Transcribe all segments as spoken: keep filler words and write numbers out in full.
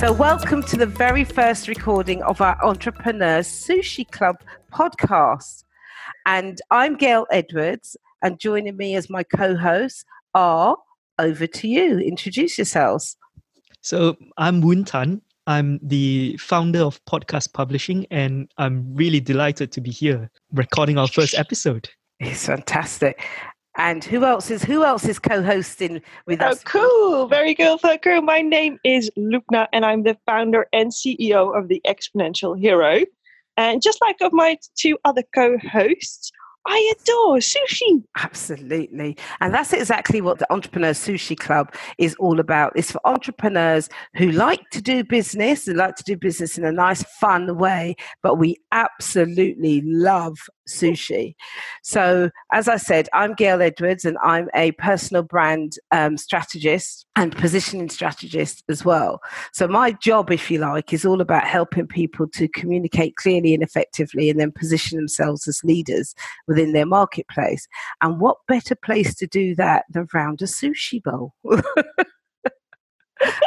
So welcome to the very first recording of our Entrepreneurs Sushi Club podcast. And I'm Gail Edwards, and joining me as my co-hosts are, over to you, introduce yourselves. So I'm Woon Tan. I'm the founder of Podcast Publishing, and I'm really delighted to be here recording our first episode. It's fantastic. And who else is who else is co-hosting with oh, us? Oh, cool. Very good. Cool. My name is Loubna, and I'm the founder and C E O of the Exponential Hero. And just like of my two other co-hosts, I adore sushi. Absolutely. And that's exactly what the Entrepreneur Sushi Club is all about. It's for entrepreneurs who like to do business, who like to do business in a nice, fun way, but we absolutely love sushi. So, as I said, I'm Gail Edwards, and I'm a personal brand um, strategist and positioning strategist as well. So my job, if you like, is all about helping people to communicate clearly and effectively, and then position themselves as leaders within their marketplace. And what better place to do that than round a sushi bowl?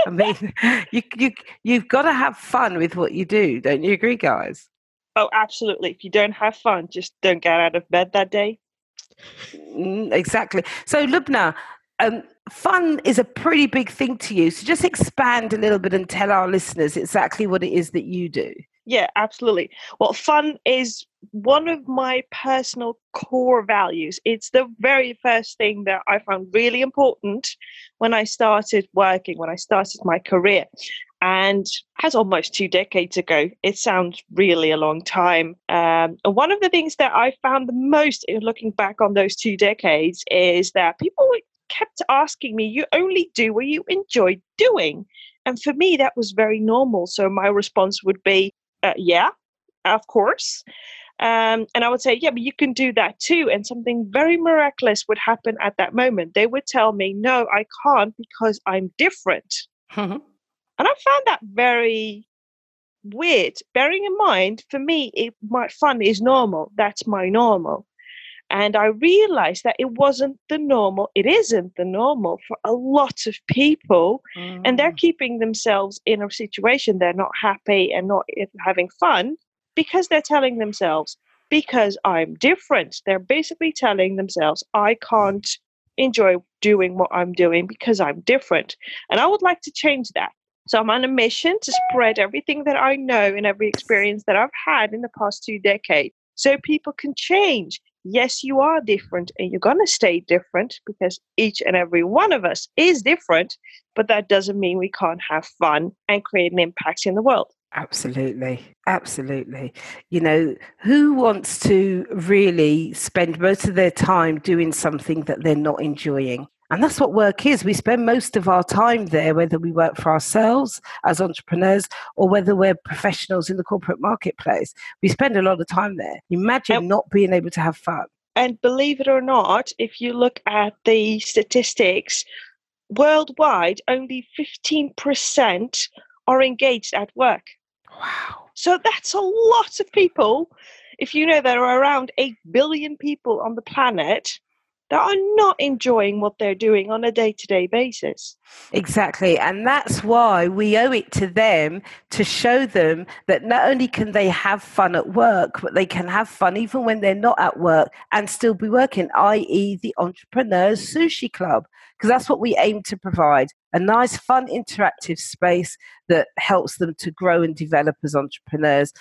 I mean, you, you, you've got to have fun with what you do. Don't you agree, guys? Oh, absolutely. If you don't have fun, just don't get out of bed that day. Mm, exactly. So, Loubna, um, fun is a pretty big thing to you. So just expand a little bit and tell our listeners exactly what it is that you do. Yeah, absolutely. Well, fun is one of my personal core values. It's the very first thing that I found really important when I started working, when I started my career. And as almost two decades ago, it sounds really a long time. Um, and one of the things that I found the most in looking back on those two decades is that people kept asking me, you only do what you enjoy doing. And for me, that was very normal. So my response would be, uh, yeah, of course. Um, and I would say, yeah, but you can do that too. And something very miraculous would happen at that moment. They would tell me, no, I can't because I'm different. Mm-hmm. And I found that very weird, bearing in mind, for me, it, my fun is normal. That's my normal. And I realized that it wasn't the normal. It isn't the normal for a lot of people. Mm. And they're keeping themselves in a situation they're not happy and not having fun because they're telling themselves, because I'm different. They're basically telling themselves, I can't enjoy doing what I'm doing because I'm different. And I would like to change that. So I'm on a mission to spread everything that I know and every experience that I've had in the past two decades so people can change. Yes, you are different and you're going to stay different because each and every one of us is different, but that doesn't mean we can't have fun and create an impact in the world. Absolutely. Absolutely. You know, who wants to really spend most of their time doing something that they're not enjoying? And that's what work is. We spend most of our time there, whether we work for ourselves as entrepreneurs or whether we're professionals in the corporate marketplace. We spend a lot of time there. Imagine and, not being able to have fun. And believe it or not, if you look at the statistics, worldwide, only fifteen percent are engaged at work. Wow. So that's a lot of people. If you know there are around eight billion people on the planet, that are not enjoying what they're doing on a day-to-day basis. Exactly. And that's why we owe it to them to show them that not only can they have fun at work, but they can have fun even when they're not at work and still be working, that is the Entrepreneurs Sushi Club, because that's what we aim to provide, a nice, fun, interactive space that helps them to grow and develop as entrepreneurs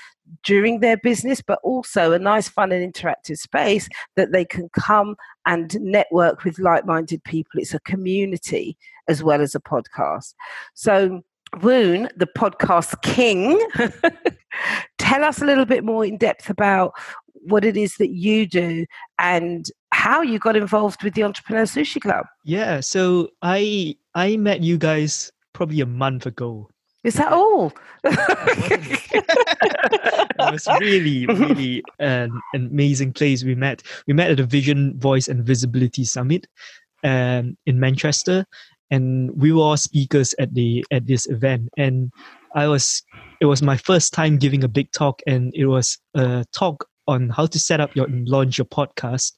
during their business, but also a nice, fun and interactive space that they can come and network with like-minded people. It's a community as well as a podcast. So Woon, the podcast king, tell us a little bit more in depth about what it is that you do and how you got involved with the Entrepreneur Sushi Club. Yeah, so I I met you guys probably a month ago. Is that all? It was really, really an, an amazing place we met. We met at the Vision Voice and Visibility Summit um, in Manchester, and we were all speakers at the at this event. And I was it was my first time giving a big talk, and it was a talk on how to set up your and launch your podcast.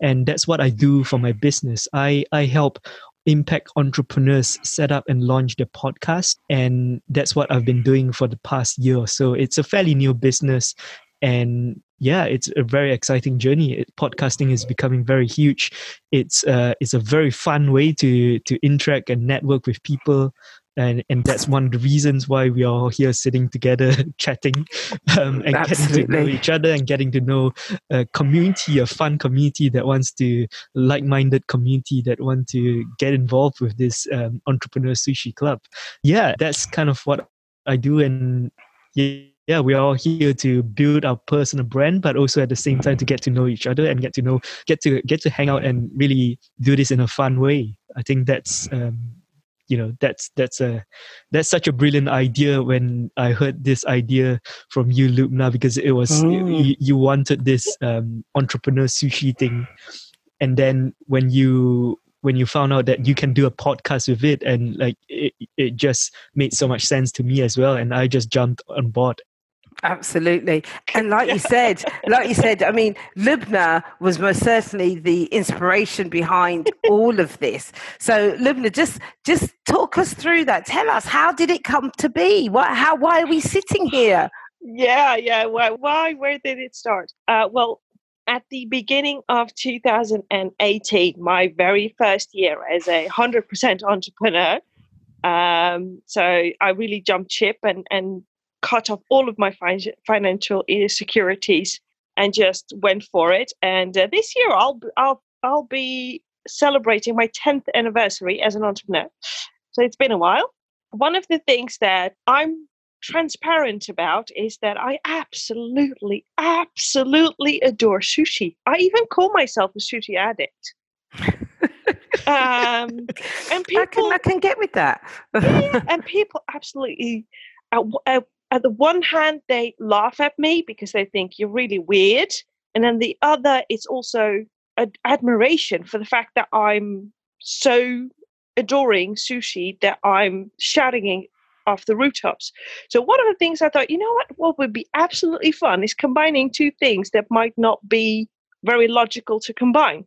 And that's what I do for my business. I, I help impact entrepreneurs set up and launch their podcast. And that's what I've been doing for the past year or so. It's a fairly new business. And yeah, it's a very exciting journey. It, podcasting is becoming very huge. It's uh, it's a very fun way to to interact and network with people. And and that's one of the reasons why we are all here sitting together, chatting, um, and Absolutely. getting to know each other and getting to know a community, a fun community that wants to, like-minded community that want to get involved with this um, Entrepreneurs Sushi Club. Yeah, that's kind of what I do. And yeah. Yeah, we are all here to build our personal brand, but also at the same time to get to know each other and get to know, get to get to hang out and really do this in a fun way. I think that's, um, you know, that's that's a that's such a brilliant idea. When I heard this idea from you, Loubna, because it was oh. you, you wanted this um, entrepreneur sushi thing, and then when you. when you found out that you can do a podcast with it, and like it, it just made so much sense to me as well. And I just jumped on board. Absolutely. And like you said, like you said, I mean, Loubna was most certainly the inspiration behind all of this. So Loubna, just, just talk us through that. Tell us, how did it come to be? What, how, why are we sitting here? Yeah. Yeah. Why, why where did it start? Uh, well, at the beginning of two thousand eighteen, my very first year as a one hundred percent entrepreneur, um, so I really jumped ship and, and cut off all of my fin- financial insecurities and just went for it. And uh, this year, I'll I'll I'll be celebrating my tenth anniversary as an entrepreneur. So it's been a while. One of the things that I'm transparent about is that I absolutely, absolutely adore sushi. I even call myself a sushi addict. um, and people, I can, I can get with that. yeah, and people absolutely, at, at, at the one hand, they laugh at me because they think you're really weird. And then the other, it's also ad- admiration for the fact that I'm so adoring sushi that I'm shouting off the rooftops. So one of the things I thought, you know what, what would be absolutely fun is combining two things that might not be very logical to combine.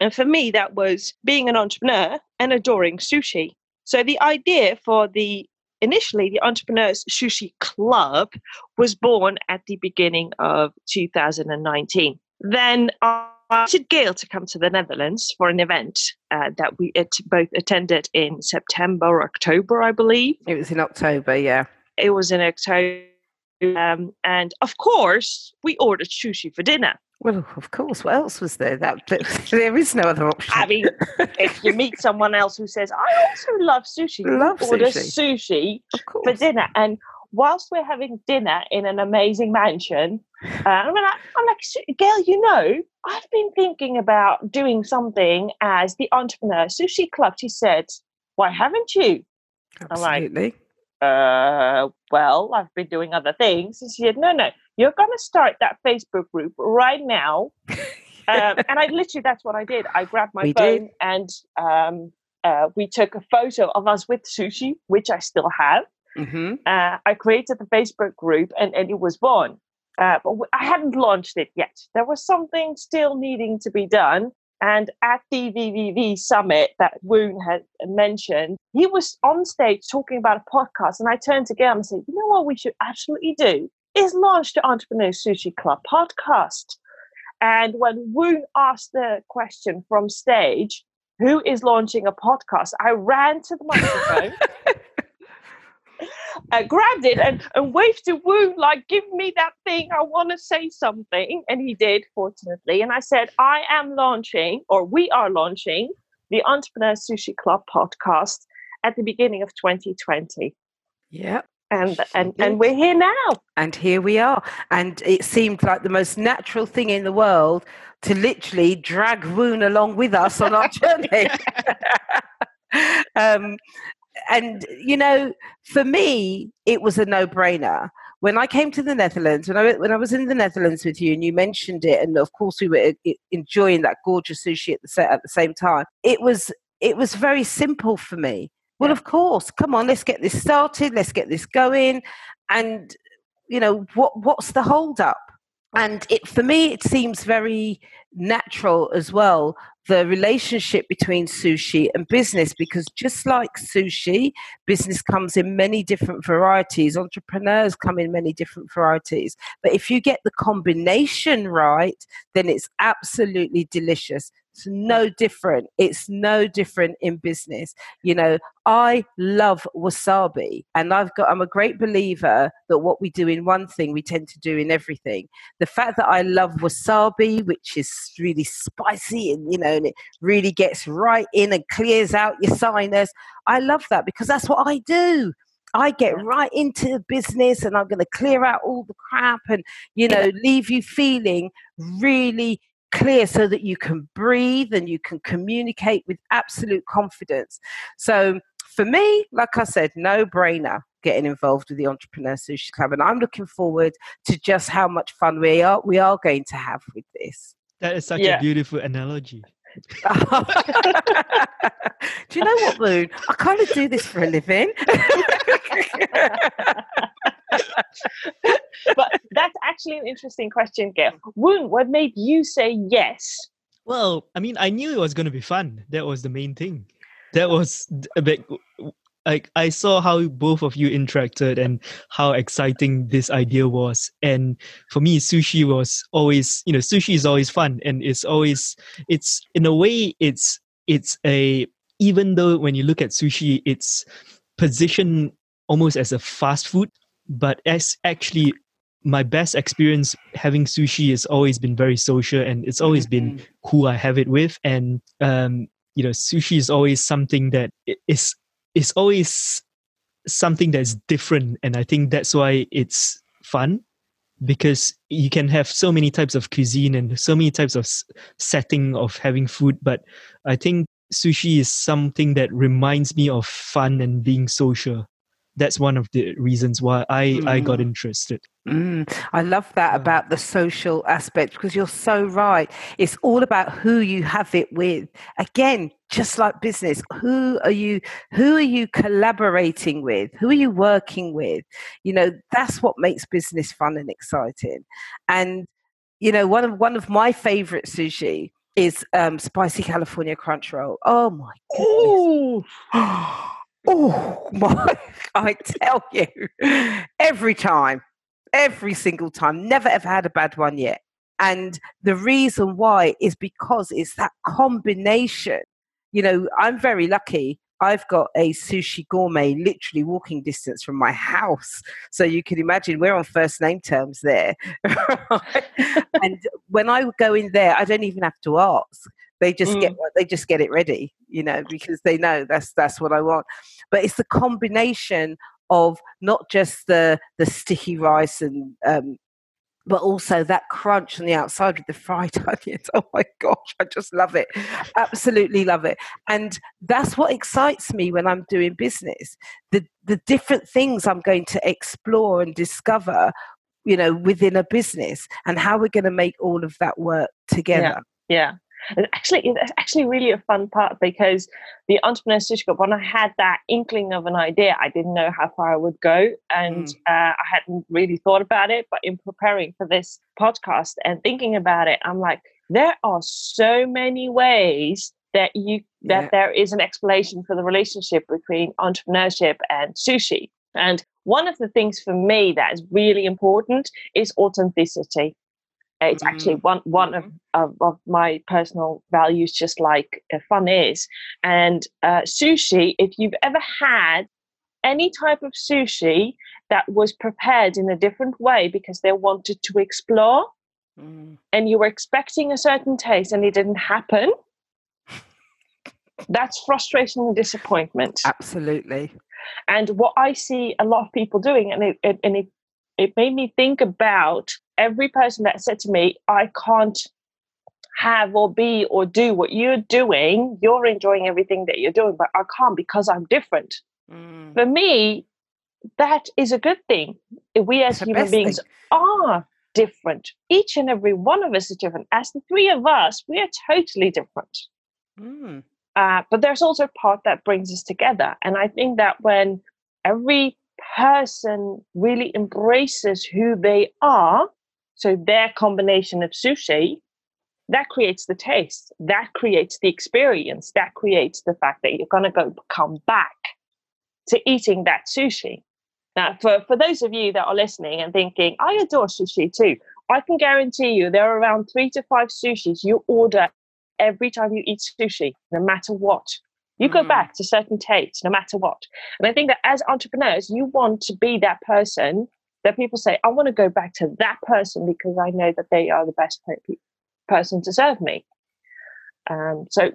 And for me, that was being an entrepreneur and adoring sushi. So the idea for the, initially, the Entrepreneurs Sushi Club was born at the beginning of two thousand nineteen. Then I invited Gail to come to the Netherlands for an event uh, that we at, both attended in September or October, I believe. It was in October, yeah. It was in October. Um, and of course, we ordered sushi for dinner. Well, of course. What else was there? That, that there is no other option. I mean, if you meet someone else who says, I also love sushi, love order sushi, sushi for dinner. And whilst we're having dinner in an amazing mansion, uh, I'm like, I'm like, Gail, you know, I've been thinking about doing something as the Entrepreneur Sushi Club. She said, why haven't you? Absolutely. I'm like, uh, well, I've been doing other things. And she said, no, no, you're going to start that Facebook group right now. um, and I literally, that's what I did. I grabbed my we phone did. and um, uh, we took a photo of us with sushi, which I still have. Mm-hmm. Uh, I created the Facebook group and, and it was born. Uh, but I hadn't launched it yet. There was something still needing to be done. And at the V V V summit that Woon had mentioned, he was on stage talking about a podcast. And I turned to Gail and said, you know what we should absolutely do is launch the Entrepreneur Sushi Club podcast. And when Woon asked the question from stage, who is launching a podcast? I ran to the microphone. I grabbed it and, and waved to Woon, like, give me that thing. I want to say something. And he did, fortunately. And I said, I am launching, or we are launching, the Entrepreneur Sushi Club podcast at the beginning of twenty twenty. Yeah. And, and and we're here now. And here we are. And it seemed like the most natural thing in the world to literally drag Woon along with us on our journey. um And, you know, for me, it was a no-brainer. When I came to the Netherlands, when I when I was in the Netherlands with you and you mentioned it, and of course we were enjoying that gorgeous sushi at the, at the same time, it was it was very simple for me. Well, of course, come on, let's get this started, let's get this going. And, you know, what what's the hold-up? And it, for me, it seems very natural as well, the relationship between sushi and business, because just like sushi, business comes in many different varieties. Entrepreneurs come in many different varieties. But if you get the combination right, then it's absolutely delicious. It's no different. It's no different in business. You know, I love wasabi, and I've got, I'm a great believer that what we do in one thing, we tend to do in everything. The fact that I love wasabi, which is really spicy and, you know, and it really gets right in and clears out your sinus. I love that because that's what I do. I get right into the business and I'm going to clear out all the crap and, you know, leave you feeling really clear so that you can breathe and you can communicate with absolute confidence. So for me, like I said, no brainer getting involved with the Entrepreneurs Sushi Club. And I'm looking forward to just how much fun we are, we are going to have with this. That is such yeah. a beautiful analogy. Do you know what, Woon? I kind of do this for a living. But that's actually an interesting question, Gail. Woon, what made you say yes? Well, I mean, I knew it was going to be fun. That was the main thing. That was a bit, like, I saw how both of you interacted and how exciting this idea was. And for me, sushi was always, you know, sushi is always fun, and it's always, it's in a way, it's it's a even though when you look at sushi, it's positioned almost as a fast food. But as actually, my best experience having sushi has always been very social, and it's always mm-hmm. been who I have it with. And, um, you know, sushi is always something that is, it's always something that's different. And I think that's why it's fun, because you can have so many types of cuisine and so many types of setting of having food. But I think sushi is something that reminds me of fun and being social. That's one of the reasons why I, mm. I got interested. Mm. I love that about the social aspect, because you're so right. It's all about who you have it with. Again, just like business, who are you, who are you collaborating with? Who are you working with? You know, that's what makes business fun and exciting. And, you know, one of, one of my favorite sushi is um, spicy California crunch roll. Oh my goodness. Oh my, I tell you, every time, every single time, never ever had a bad one yet. And the reason why is because it's that combination. You know, I'm very lucky. I've got a sushi gourmet literally walking distance from my house. So you can imagine we're on first name terms there. And when I go in there, I don't even have to ask. They just mm. get they just get it ready, you know, because they know that's that's what I want. But it's the combination of not just the the sticky rice and um, but also that crunch on the outside with the fried onions. Oh my gosh, I just love it, absolutely love it. And that's what excites me when I'm doing business. The the different things I'm going to explore and discover, you know, within a business, and how we're going to make all of that work together. Yeah. yeah. Actually, it's actually really a fun part, because the Entrepreneur Sushi Club, when I had that inkling of an idea, I didn't know how far I would go, and mm. uh, I hadn't really thought about it. But in preparing for this podcast and thinking about it, I'm like, there are so many ways that you that yeah. there is an explanation for the relationship between entrepreneurship and sushi. And one of the things for me that is really important is authenticity. It's actually one one of, of, of my personal values, just like fun is. And uh, sushi, if you've ever had any type of sushi that was prepared in a different way because they wanted to explore mm. and you were expecting a certain taste and it didn't happen, that's frustration and disappointment. Absolutely. And what I see a lot of people doing, and it, it, and it, it made me think about every person that said to me, I can't have or be or do what you're doing. You're enjoying everything that you're doing, but I can't because I'm different. Mm. For me, that is a good thing. We as human beings are different. Each and every one of us is different. As the three of us, we are totally different. Mm. Uh, but there's also a part that brings us together. And I think that when every person really embraces who they are, So their combination of sushi, that creates the taste, that creates the experience, that creates the fact that you're going to go come back to eating that sushi. Now, for, for those of you that are listening and thinking, I adore sushi too, I can guarantee you there are around three to five sushis you order every time you eat sushi, no matter what. You go mm. back to certain tastes, no matter what. And I think that as entrepreneurs, you want to be that person that people say, I want to go back to that person because I know that they are the best person to serve me. Um, so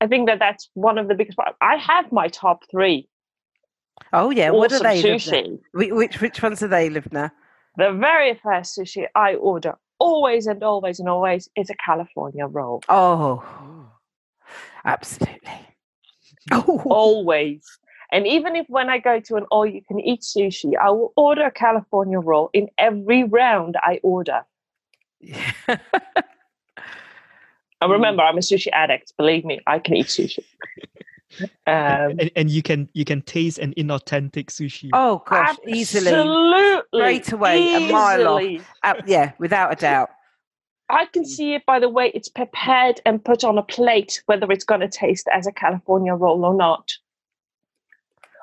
I think that that's one of the biggest problems. I have my top three. Oh, yeah. Awesome. What are they? Sushi. Which, which ones are they, Loubna? The very first sushi I order always and always and always is a California roll. Oh, absolutely. Oh. Always. And even if when I go to an all-you-can-eat sushi, I will order a California roll in every round I order. Yeah. And remember, I'm a sushi addict. Believe me, I can eat sushi. Um, and, and you can you can taste an inauthentic sushi. Oh gosh, easily, straight away, easily. A mile off. Uh, yeah, without a doubt. I can see it by the way it's prepared and put on a plate, whether it's going to taste as a California roll or not.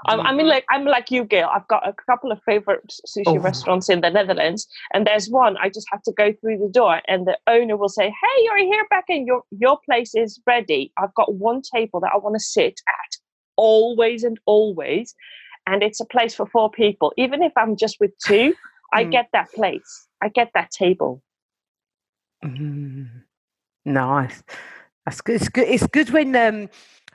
I'm, I mean, like I'm like you, Gail. I've got a couple of favorite sushi oh. restaurants in the Netherlands, and there's one I just have to go through the door, and the owner will say, "Hey, you're here, Becca. Your your place is ready. I've got one table that I want to sit at always and always, and it's a place for four people. Even if I'm just with two, I mm. get that place. I get that table." Mm. Nice. That's good. It's good. It's good when. Um...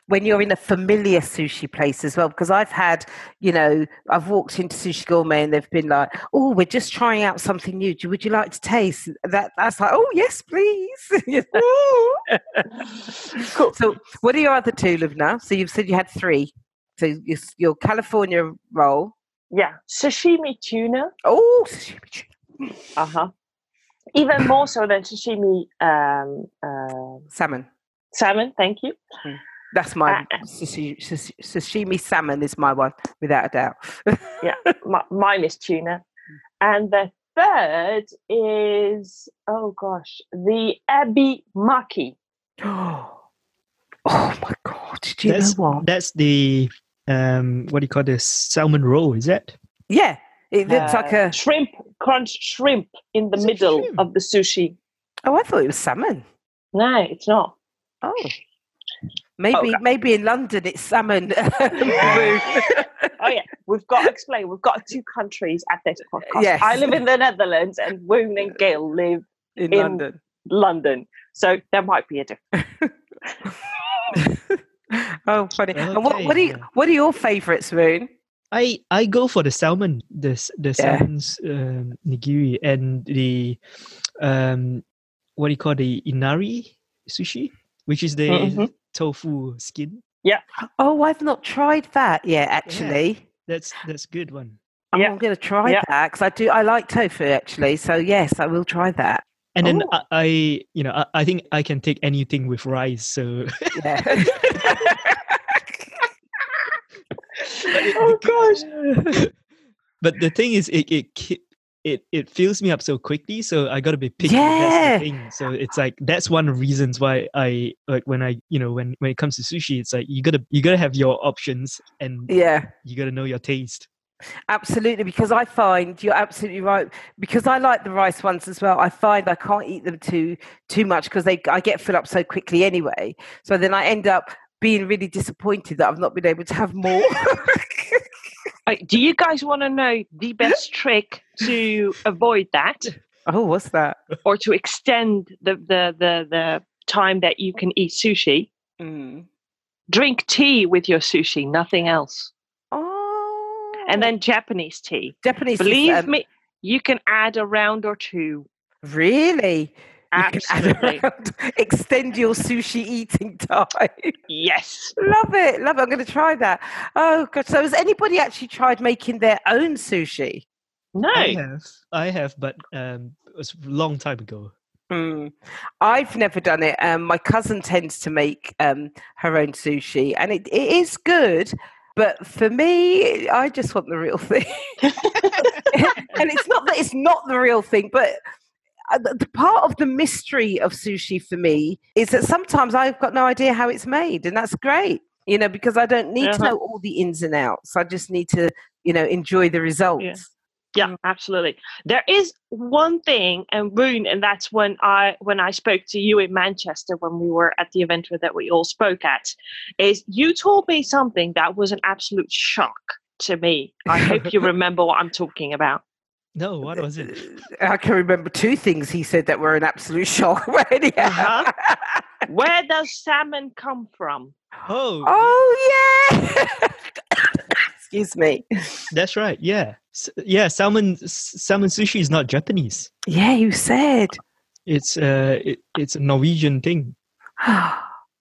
when you're in a familiar sushi place as well, because I've had, you know, I've walked into Sushi Gourmet and they've been like, oh, we're just trying out something new. Do, would you like to taste? That, that's like, oh, yes, please. Cool. So what are your other two, Loubna? So you've said you had three. So your, your California roll. Yeah. Sashimi tuna. Oh, sashimi tuna. Uh-huh. Even more so than sashimi. Um, uh, salmon. Salmon, thank you. Mm. That's my uh, sushi, sushi, sashimi salmon is my one, without a doubt. Yeah, my, mine is tuna. And the third is, oh gosh, the ebimaki. Oh, oh my God, did you that's, know what? That's the, um, what do you call this, salmon roll, is it? Yeah, it looks uh, like a... Shrimp, crunch shrimp in the it's middle of the sushi. Oh, I thought it was salmon. No, it's not. Oh, Maybe oh, okay. maybe in London it's salmon. Oh yeah, we've got to explain. We've got two countries at this podcast. Yes. I live in the Netherlands, and Woon and Gail live in, in London. London, so there might be a difference. Oh, funny! Okay. And what, what are you, what are your favourites, Woon? I, I go for the salmon, the the yeah. salmon's um, nigiri and the um what do you call the inari sushi, which is the mm-hmm. tofu skin. Yeah. Oh, I've not tried that yet, actually. Yeah, that's that's a good one. I'm yeah. going to try yeah. that because I do. I like tofu, actually. So yes, I will try that. And Ooh. then I, I, you know, I, I think I can take anything with rice. So. Yeah. Oh gosh. But the thing is, it it it it fills me up so quickly. So I got to be picky. Yeah. That's the thing. So it's like that's one of the reasons why I like when I you know when, when it comes to sushi, it's like you gotta you gotta have your options and yeah, you gotta know your taste. Absolutely, because I find you're absolutely right. Because I like the rice ones as well. I find I can't eat them too too much because they I get filled up so quickly anyway. So then I end up being really disappointed that I've not been able to have more. Do you guys want to know the best trick to avoid that? Oh, what's that? Or to extend the the the, the time that you can eat sushi? Mm. Drink tea with your sushi, nothing else. Oh. And then Japanese tea. Japanese tea. Believe um, me, you can add a round or two. Really? Absolutely. You extend your sushi eating time. Yes. Love it. Love it. I'm going to try that. Oh, God. So has anybody actually tried making their own sushi? No. I have, I have but um, it was a long time ago. Mm. I've never done it. Um, my cousin tends to make um, her own sushi, and it, it is good. But for me, I just want the real thing. And it's not that it's not the real thing, but the part of the mystery of sushi for me is that sometimes I've got no idea how it's made, and that's great, you know, because I don't need uh-huh. to know all the ins and outs. I just need to, you know, enjoy the results. Yeah. Yeah, absolutely. There is one thing, and Woon, and that's when I when I spoke to you in Manchester when we were at the event that we all spoke at, is you told me something that was an absolute shock to me. I hope you remember what I'm talking about. No, what was it? I can remember two things he said that were an absolute shock. uh-huh. Where does salmon come from? Oh, oh yeah. Excuse me. That's right. Yeah. Yeah, salmon salmon sushi is not Japanese. Yeah, you said it's uh, it, it's a Norwegian thing.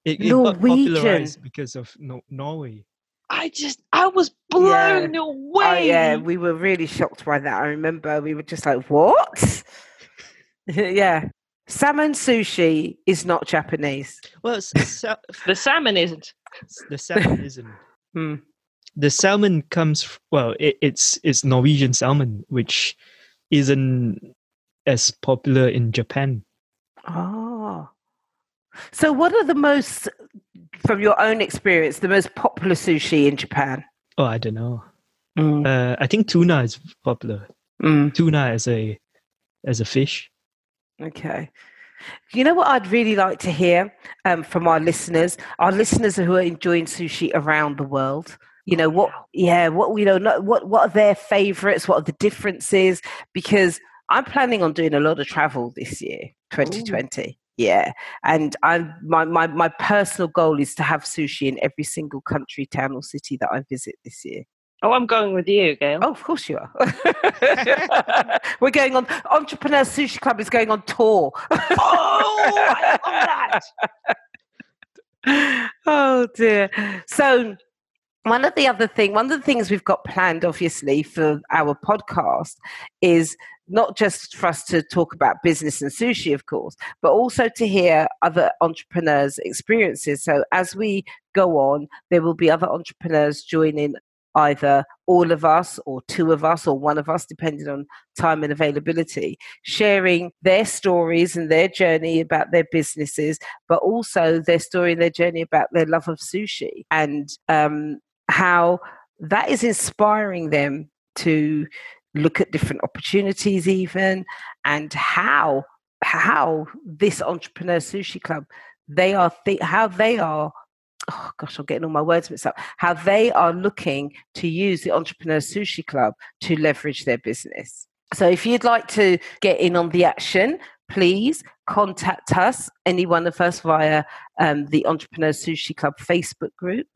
It, it got popularized because of no- Norway. I just I was blown yeah. away. Oh, yeah, we were really shocked by that. I remember we were just like, what? Yeah, salmon sushi is not Japanese. Well, sal- the salmon isn't. The salmon isn't. hmm. The salmon comes, well, it, it's it's Norwegian salmon, which isn't as popular in Japan. Ah. So what are the most, from your own experience, the most popular sushi in Japan? Oh, I don't know. Mm. Uh, I think tuna is popular. Mm. Tuna as a as a fish. Okay. You know what I'd really like to hear um, from our listeners? Our listeners who are enjoying sushi around the world. You know, what, yeah, what, you know, what, what are their favorites? What are the differences? Because I'm planning on doing a lot of travel this year, twenty twenty. Ooh. Yeah. And I'm, my, my, my personal goal is to have sushi in every single country, town or city that I visit this year. Oh, I'm going with you, Gail. Oh, of course you are. We're going on, Entrepreneurs Sushi Club is going on tour. Oh, I love that. Oh, dear. So, One of the other thing, one of the things we've got planned, obviously, for our podcast is not just for us to talk about business and sushi, of course, but also to hear other entrepreneurs' experiences. So as we go on, there will be other entrepreneurs joining either all of us or two of us or one of us, depending on time and availability, sharing their stories and their journey about their businesses, but also their story and their journey about their love of sushi and um, how that is inspiring them to look at different opportunities even, and how how this Entrepreneur Sushi Club, they are th- how they are oh gosh, I'm getting all my words mixed up, how they are looking to use the Entrepreneur Sushi Club to leverage their business. So if you'd like to get in on the action, please contact us, any one of us, via um, the Entrepreneur Sushi Club Facebook group,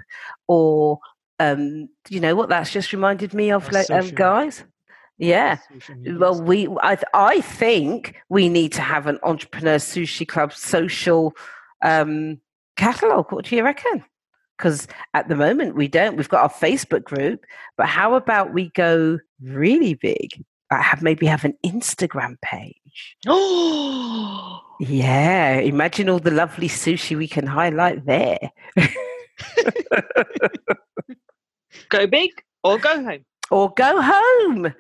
or, um, you know what, that's just reminded me of, like, um, guys. Yeah. Well, we I, I think we need to have an Entrepreneur Sushi Club social um catalogue. What do you reckon? Because at the moment we don't. We've got our Facebook group, but how about we go really big? I have maybe have an Instagram page. Oh, yeah! Imagine all the lovely sushi we can highlight there. Go big or go home. Or go home.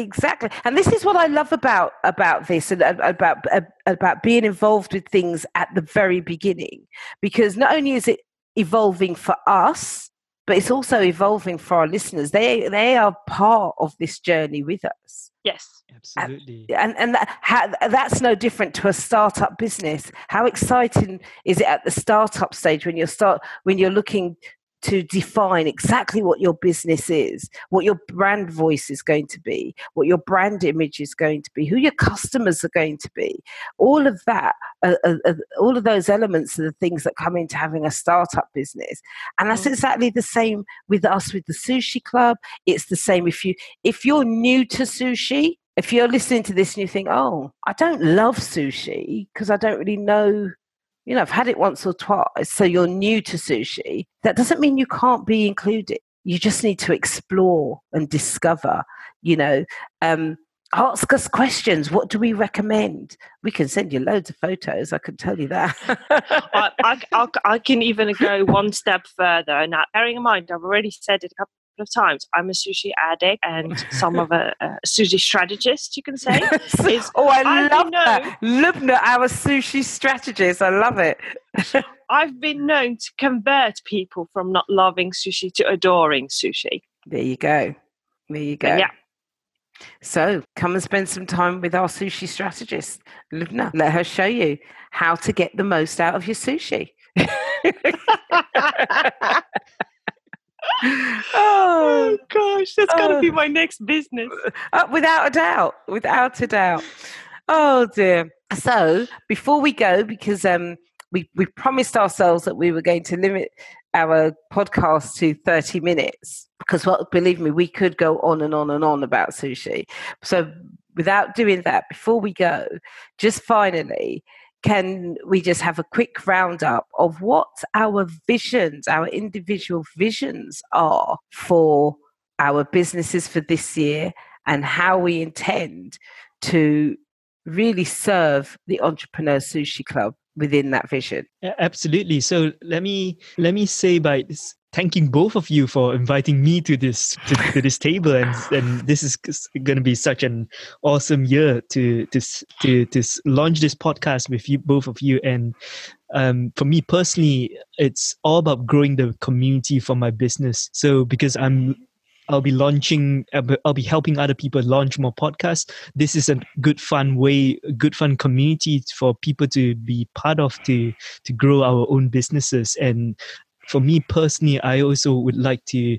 Exactly, and this is what I love about about this, and about about being involved with things at the very beginning, because not only is it evolving for us, but it's also evolving for our listeners. They they are part of this journey with us. Yes, absolutely. And and, and that, how, that's no different to a startup business. How exciting is it at the startup stage when you start when you're looking to define exactly what your business is, what your brand voice is going to be, what your brand image is going to be, who your customers are going to be. All of that, uh, uh, all of those elements are the things that come into having a startup business. And that's exactly the same with us, with the Sushi Club. It's the same if you, if you're new to sushi, if you're listening to this and you think, oh, I don't love sushi because I don't really know, you know, I've had it once or twice, so you're new to sushi. That doesn't mean you can't be included. You just need to explore and discover, you know. Um, Ask us questions. What do we recommend? We can send you loads of photos. I can tell you that. I, I, I, I can even go one step further. Now, bearing in mind, I've already said it a couple of times, I'm a sushi addict and some of a, a sushi strategist, you can say. It's, oh, I, I love that. Loubna, our sushi strategist. I love it. I've been known to convert people from not loving sushi to adoring sushi. There you go. There you go. And yeah. So come and spend some time with our sushi strategist, Loubna. Let her show you how to get the most out of your sushi. Oh, gosh, that's got to oh. be my next business. Uh, without a doubt, without a doubt. Oh, dear. So before we go, because um, we, we promised ourselves that we were going to limit our podcast to thirty minutes, because well, believe me, we could go on and on and on about sushi. So without doing that, before we go, just finally, can we just have a quick roundup of what our visions, our individual visions are for our businesses for this year, and how we intend to really serve the Entrepreneurs Sushi Club within that vision? Yeah, absolutely. So let me let me say by this, thanking both of you for inviting me to this to, to this table, and and this is going to be such an awesome year to to to, to launch this podcast with you, both of you. And um, for me personally, it's all about growing the community for my business. So because I'm I'll be launching, I'll be helping other people launch more podcasts. This is a good fun way, a good fun community for people to be part of, to to grow our own businesses. And for me personally, I also would like to,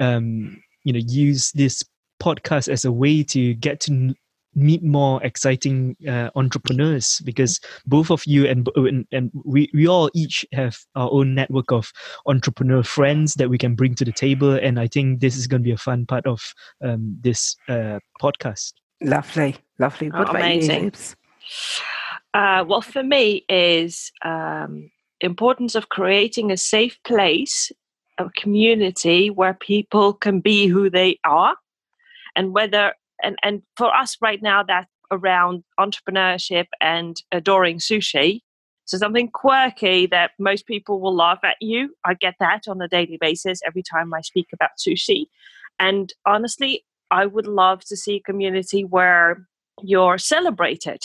um, you know, use this podcast as a way to get to meet more exciting uh, entrepreneurs, because both of you and and we, we all each have our own network of entrepreneur friends that we can bring to the table. And I think this is going to be a fun part of um, this uh, podcast. Lovely, lovely. What oh, about amazing. You? Uh, well, for me is um, importance of creating a safe place, a community where people can be who they are, and whether And and for us right now, that's around entrepreneurship and adoring sushi. So something quirky that most people will laugh at you. I get that on a daily basis every time I speak about sushi. And honestly, I would love to see a community where you're celebrated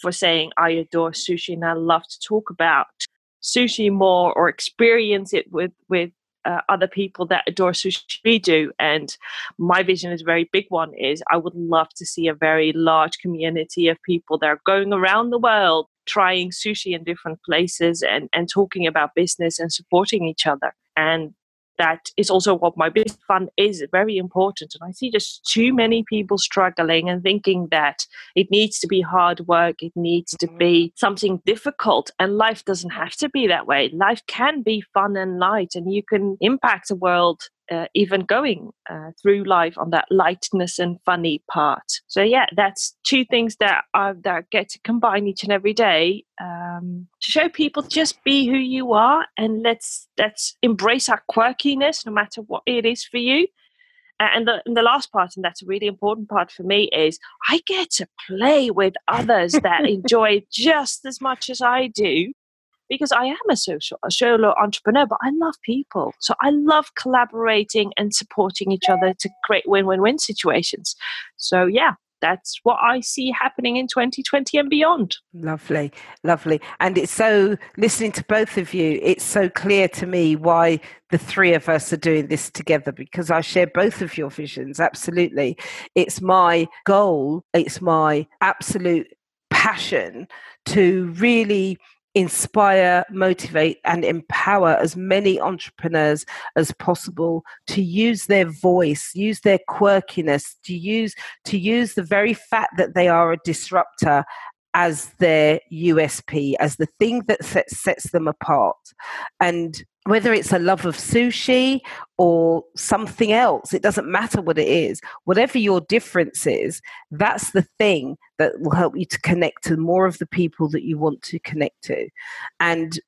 for saying, I adore sushi and I love to talk about sushi more, or experience it with with. Uh, other people that adore sushi we do. And my vision is a very big one, is I would love to see a very large community of people that are going around the world trying sushi in different places and, and talking about business and supporting each other. And that is also what my business fund is, very important. And I see just too many people struggling and thinking that it needs to be hard work, it needs to be something difficult, and life doesn't have to be that way. Life can be fun and light, and you can impact the world uh, even going uh, through life on that lightness and funny part. So yeah, that's two things that I that get to combine each and every day, um, to show people just be who you are, and let's let's embrace our quirkiness, no matter what it is for you. And the, and the last part, and that's a really important part for me, is I get to play with others that enjoy just as much as I do, because I am a social, a solo entrepreneur, but I love people. So I love collaborating and supporting each other to create win-win-win situations. So yeah, that's what I see happening in twenty twenty and beyond. Lovely, lovely. And it's so, listening to both of you, it's so clear to me why the three of us are doing this together, because I share both of your visions, absolutely. It's my goal, it's my absolute passion to really inspire, motivate, and empower as many entrepreneurs as possible to use their voice, use their quirkiness, to use to use the very fact that they are a disruptor as their U S P, as the thing that sets, sets them apart. And whether it's a love of sushi or something else, it doesn't matter what it is. Whatever your difference is, that's the thing that will help you to connect to more of the people that you want to connect to. And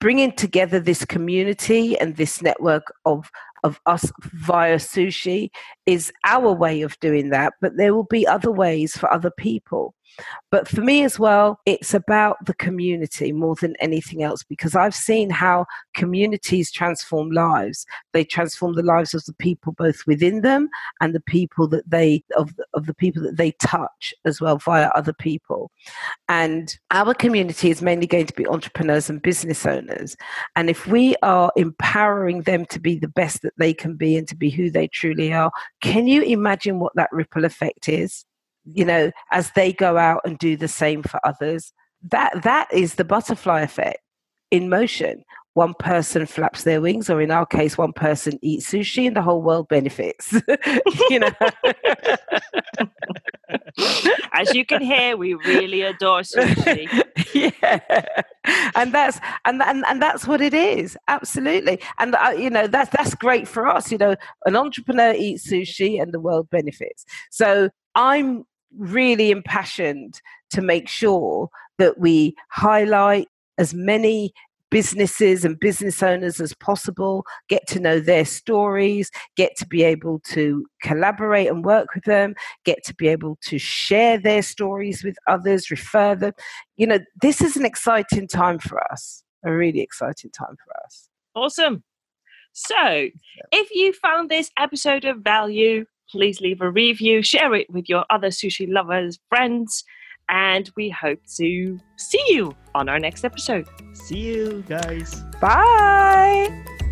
bringing together this community and this network of of us via sushi is our way of doing that, but there will be other ways for other people. But for me as well, it's about the community more than anything else, because I've seen how communities transform lives. They transform the lives of the people both within them and the people that they of the, of the people that they touch as well via other people. And our community is mainly going to be entrepreneurs and business owners. And if we are empowering them to be the best that they can be and to be who they truly are, can you imagine what that ripple effect is? You know, as they go out and do the same for others, that that is the butterfly effect in motion. One person flaps their wings, or in our case, one person eats sushi and the whole world benefits. You know, as you can hear, we really adore sushi. Yeah, and that's and, and and that's what it is, absolutely. And uh, you know, that's that's great for us. You know, an entrepreneur eats sushi and the world benefits. So I'm really impassioned to make sure that we highlight as many businesses and business owners as possible, get to know their stories, get to be able to collaborate and work with them, get to be able to share their stories with others, refer them. You know, this is an exciting time for us, a really exciting time for us. Awesome. So if you found this episode of value, please leave a review, share it with your other sushi lovers, friends, and we hope to see you on our next episode. See you guys. Bye.